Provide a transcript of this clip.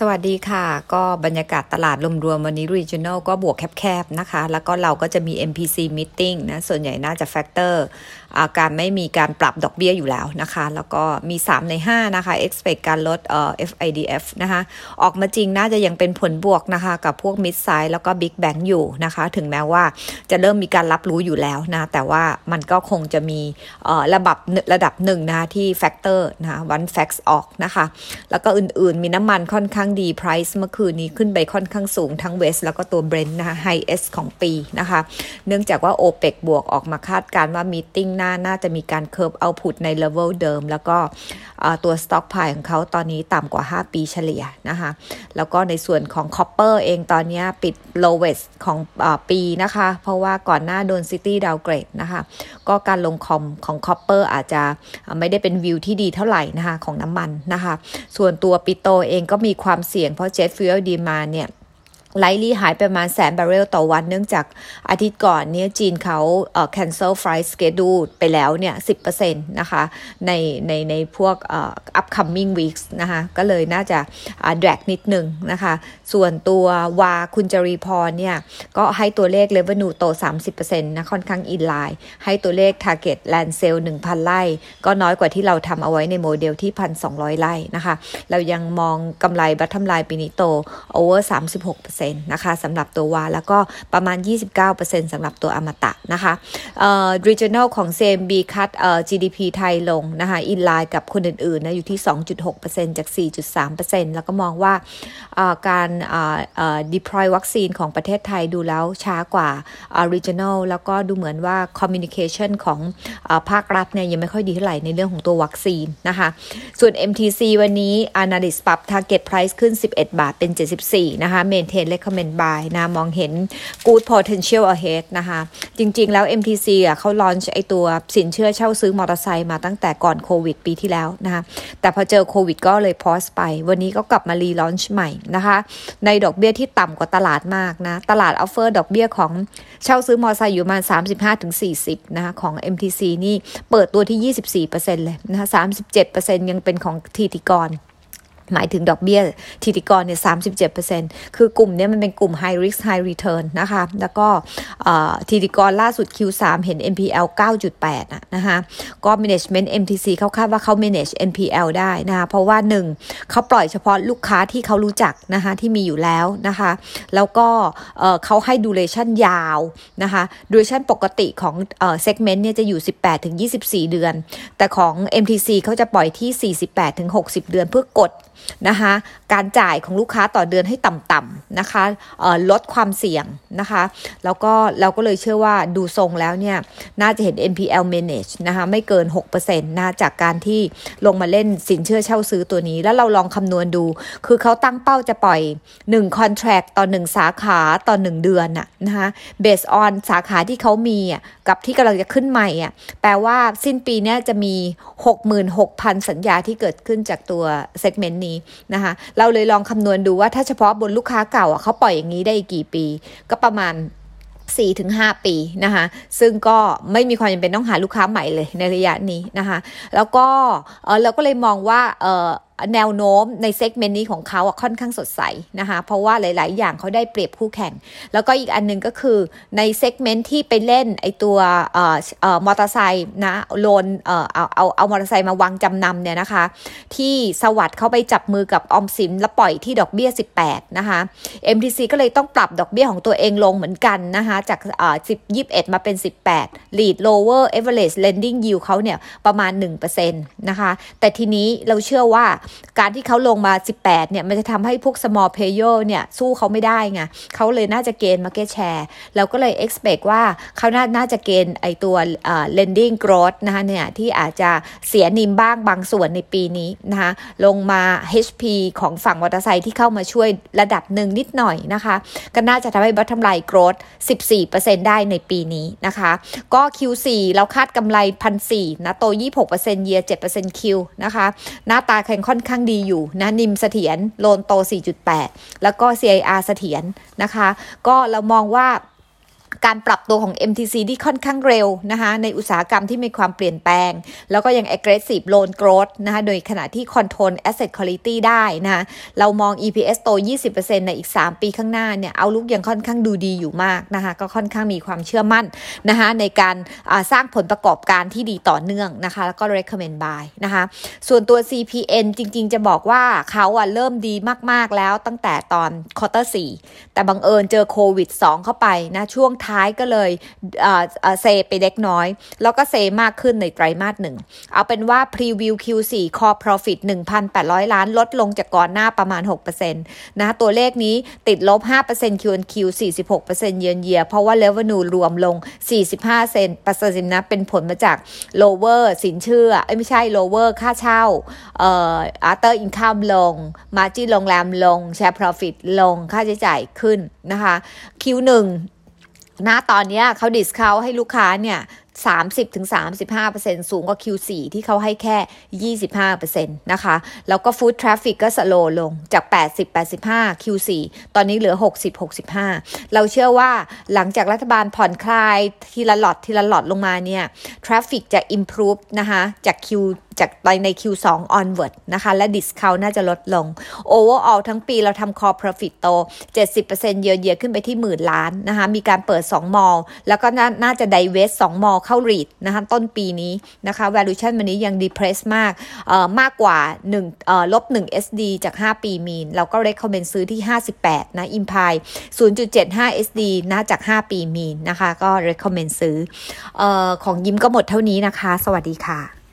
สวัสดีค่ะก็บรรยากาศตลาดรวมๆวันนี้ Regional ก็บวกแคบๆนะคะแล้วก็เราก็จะมี MPC Meeting นะส่วนใหญ่น่าจะแฟกเตอร์การไม่มีการปรับดอกเบี้ยอยู่แล้วนะคะแล้วก็มี3ใน5นะคะ expect การลดFIDF นะคะออกมาจริงน่าจะยังเป็นผลบวกนะคะกับพวก mid size แล้วก็ big bank อยู่นะคะถึงแม้ว่าจะเริ่มมีการรับรู้อยู่แล้วนะแต่ว่ามันก็คงจะมีระดับหนึ่งนะที่ factor นะ one facts ออกนะคะแล้วก็อื่นๆมีน้ำมันค่อนข้างดี price เมื่อคืนนี้ขึ้นไปค่อนข้างสูงทั้ง West แล้วก็ตัว Brent นะคะ highest ของปีนะคะเนื่องจากว่า OPEC บวกออกมาคาดการณ์ว่า meetingน่าจะมีการเคิร์ฟเอาท์พุตในเลเวลเดิมแล้วก็ตัวสต็อกไพล์ของเขาตอนนี้ต่ำกว่า5ปีเฉลี่ยนะคะแล้วก็ในส่วนของคอปเปอร์เองตอนนี้ปิด lowest ของปีนะคะเพราะว่าก่อนหน้าโดนซิตี้ดาวเกรดนะคะก็การลงคอมของคอปเปอร์อาจจะไม่ได้เป็นวิวที่ดีเท่าไหร่นะคะของน้ำมันนะคะส่วนตัวปิโตรเองก็มีความเสี่ยงเพราะเจ็ทฟิวเอลดีมานด์เนี่ยLightly หายไปประมาณ100,000 บาร์เรลต่อวันเนื่องจากอาทิตย์ก่อนเนี่ยจีนเขาcancel flight schedule ไปแล้วเนี่ย 10% นะคะในพวกupcoming weeks นะคะก็เลยน่าจะdrag นิดนึงนะคะส่วนตัววาคุณจรีพรเนี่ยก็ให้ตัวเลข revenue โต 30% นะค่อนข้าง in line ให้ตัวเลข target land sale 1,000 ไร่ก็น้อยกว่าที่เราทำเอาไว้ในโมเดลที่ 1,200 ไร่นะคะเรายังมองกำไร bottom line ปีนี้โต over 36%นะคะสำหรับตัววาแล้วก็ประมาณ 29% สำหรับตัวอมตะนะคะregional ของ CMB คัดGDP ไทยลงนะคะอินไลน์กับคนอื่นๆนะอยู่ที่ 2.6% จาก 4.3% แล้วก็มองว่าการdeploy วัคซีนของประเทศไทยดูแล้วช้ากว่าregional แล้วก็ดูเหมือนว่า communication ของภาครัฐเนี่ยยังไม่ค่อยดีเท่าไหร่ในเรื่องของตัววัคซีนนะคะส่วน MTC วันนี้ analyst ปรับ target price ขึ้น11 บาทเป็น74นะคะ maintain recommend buy นะมองเห็น good potential ahead นะคะจริงๆแล้ว MTC อ่ะเขาลอนช์ไอตัวสินเชื่อเช่าซื้อมอเตอร์ไซค์มาตั้งแต่ก่อนโควิดปีที่แล้วนะคะแต่พอเจอโควิดก็เลยพอสไปวันนี้ก็กลับมารีลอนช์ใหม่นะคะในดอกเบี้ยที่ต่ำกว่าตลาดมากนะตลาดออฟเฟอร์ดอกเบี้ยของเช่าซื้อมอเตอร์ไซค์อยู่ประมาณ 35-40 นะคะของ MTC นี่เปิดตัวที่ 24% เลยนะคะ 37% ยังเป็นของฐิติกรหมายถึงดอกเบี้ยฐิติกรเนี่ย 37% คือกลุ่มนี้มันเป็นกลุ่ม high risk high return นะคะแล้วก็ฐิติกรล่าสุด Q3 เห็น NPL 9.8 นะคะก็ management MTC เขาคาดว่าเขา manage NPL ได้นะคะเพราะว่า1เขาปล่อยเฉพาะลูกค้าที่เขารู้จักนะคะที่มีอยู่แล้วนะคะแล้วก็เขาให้ duration ยาวนะคะ duration ปกติของsegment เนี่ยจะอยู่ 18-24 เดือนแต่ของ MTC เขาจะปล่อยที่ 48-60 เดือนเพื่อกดนะคะการจ่ายของลูกค้าต่อเดือนให้ต่ำๆนะคะลดความเสี่ยงนะคะแล้วก็เราก็เลยเชื่อว่าดูทรงแล้วเนี่ยน่าจะเห็น NPL manage นะคะไม่เกิน 6% นะจากการที่ลงมาเล่นสินเชื่อเช่าซื้อตัวนี้แล้วเราลองคำนวณดูคือเขาตั้งเป้าจะปล่อย1 contract ต่อ1สาขาต่อ1เดือนน่ะนะคะ based on สาขาที่เขามีกับที่กำลังจะขึ้นใหม่แปลว่าสิ้นปีนี้จะมี 66,000 สัญญาที่เกิดขึ้นจากตัว segmentนี้นะคะเราเลยลองคำนวณดูว่าถ้าเฉพาะบนลูกค้าเก่าเขาปล่อยอย่างนี้ได้อีกกี่ปีก็ประมาณ 4-5 ปีนะคะซึ่งก็ไม่มีความจำเป็นต้องหาลูกค้าใหม่เลยในระยะนี้นะคะแล้วก็เราก็เลยมองว่าแนวโน้มในเซกเมนต์นี้ของเขาค่อนข้างสดใสนะคะเพราะว่าหลายๆอย่างเขาได้เปรียบคู่แข่งแล้วก็อีกอันนึงก็คือในเซกเมนต์ที่ไปเล่นไอตัวมอเตอร์ไซค์นะโลนเอามอเตอร์ไซค์มาวางจำนำเนี่ยนะคะที่สวัสด์เขาไปจับมือกับออมสินแล้วปล่อยที่ดอกเบี้ย18นะคะ MTC ก็เลยต้องปรับดอกเบี้ยของตัวเองลงเหมือนกันนะคะจาก10-21มาเป็น18 lead lower average lending yield เขาเนี่ยประมาณ 1% นะคะแต่ทีนี้เราเชื่อว่าการที่เขาลงมา18เนี่ยมันจะทำให้พวก small player เนี่ยสู้เขาไม่ได้ไงเขาเลยน่าจะเกณฑ์ market share เราก็เลย expect ว่าเขาน่าจะเกณฑ์ไอตัวlending growth นะคะเนี่ยที่อาจจะเสียนิมบ้างบางส่วนในปีนี้นะคะลงมา HP ของฝั่งมอเตอร์ไซค์ที่เข้ามาช่วยระดับหนึ่งนิดหน่อยนะคะก็น่าจะทำให้ bottom line growth 14% ได้ในปีนี้นะคะก็ Q4 เราคาดกำไร 1,400 นะโต 26% year 7% Q นะคะหน้าตาแข็งค่อนข้างดีอยู่นะนิมเสถียรโลนโต 4.8 แล้วก็ CIR เสถียรนะคะก็เรามองว่า การปรับตัวของ MTC ที่ค่อนข้างเร็วนะคะในอุตสาหกรรมที่มีความเปลี่ยนแปลงแล้วก็ยัง aggressive loan growth นะคะโดยขณะที่ control asset quality ได้นะคะเรามอง EPS โต 20% ในอีก3ปีข้างหน้าเนี่ยเอาลุกยังค่อนข้างดูดีอยู่มากนะคะก็ค่อนข้างมีความเชื่อมั่นนะคะในการสร้างผลประกอบการที่ดีต่อเนื่องนะคะแล้วก็ recommend buy นะคะส่วนตัว CPN จริงๆจะบอกว่าเขาเริ่มดีมากๆแล้วตั้งแต่ตอน quarter 4แต่บังเอิญเจอโควิด2เข้าไปนะช่วงท้ายก็เลยเซไปเล็กน้อยแล้วก็เซมากขึ้นในไตรมาสหนึ่งเอาเป็นว่า preview Q4 core profit 1,800 ล้านลดลงจากก่อนหน้าประมาณ 6% นะตัวเลขนี้ติดลบ 5% QonQ 46% year-on-year เพราะว่า revenue รวมลง 45% นะเป็นผลมาจาก lower สินเชื่อไม่ใช่ lower ค่าเช่าother income ลง margin โรงแรมลง share profit ลงค่าใช้จ่ายขึ้นนะคะ Q1ณตอนนี้เขาดิสเคาท์ให้ลูกค้าเนี่ย 30-35% สูงกว่า Q4 ที่เขาให้แค่ 25% นะคะแล้วก็ฟู้ดทราฟฟิกก็สโลว์ลงจาก 80-85% Q4 ตอนนี้เหลือ 60-65% เราเชื่อว่าหลังจากรัฐบาลผ่อนคลายทีละหลอดลงมาเนี่ยทราฟฟิกจะ improve นะคะจากใน Q2 onward นะคะและ discount น่าจะลดลง overall ทั้งปีเราทำ core profit โต 70% year-on-year ขึ้นไปที่10,000 ล้านนะคะมีการเปิด2มอลล์แล้วก็น่าจะ divest 2มอลล์เข้า REIT นะคะต้นปีนี้นะคะ valuation วันนี้ยัง depress มากมากกว่า-1 SD จาก 5 ปี mean เราก็ recommend ซื้อที่58นะ imply 0.75 SD นะจาก 5 ปี mean นะคะก็ recommend ซื้อของยิ้มก็หมดเท่านี้นะคะสวัสดีค่ะ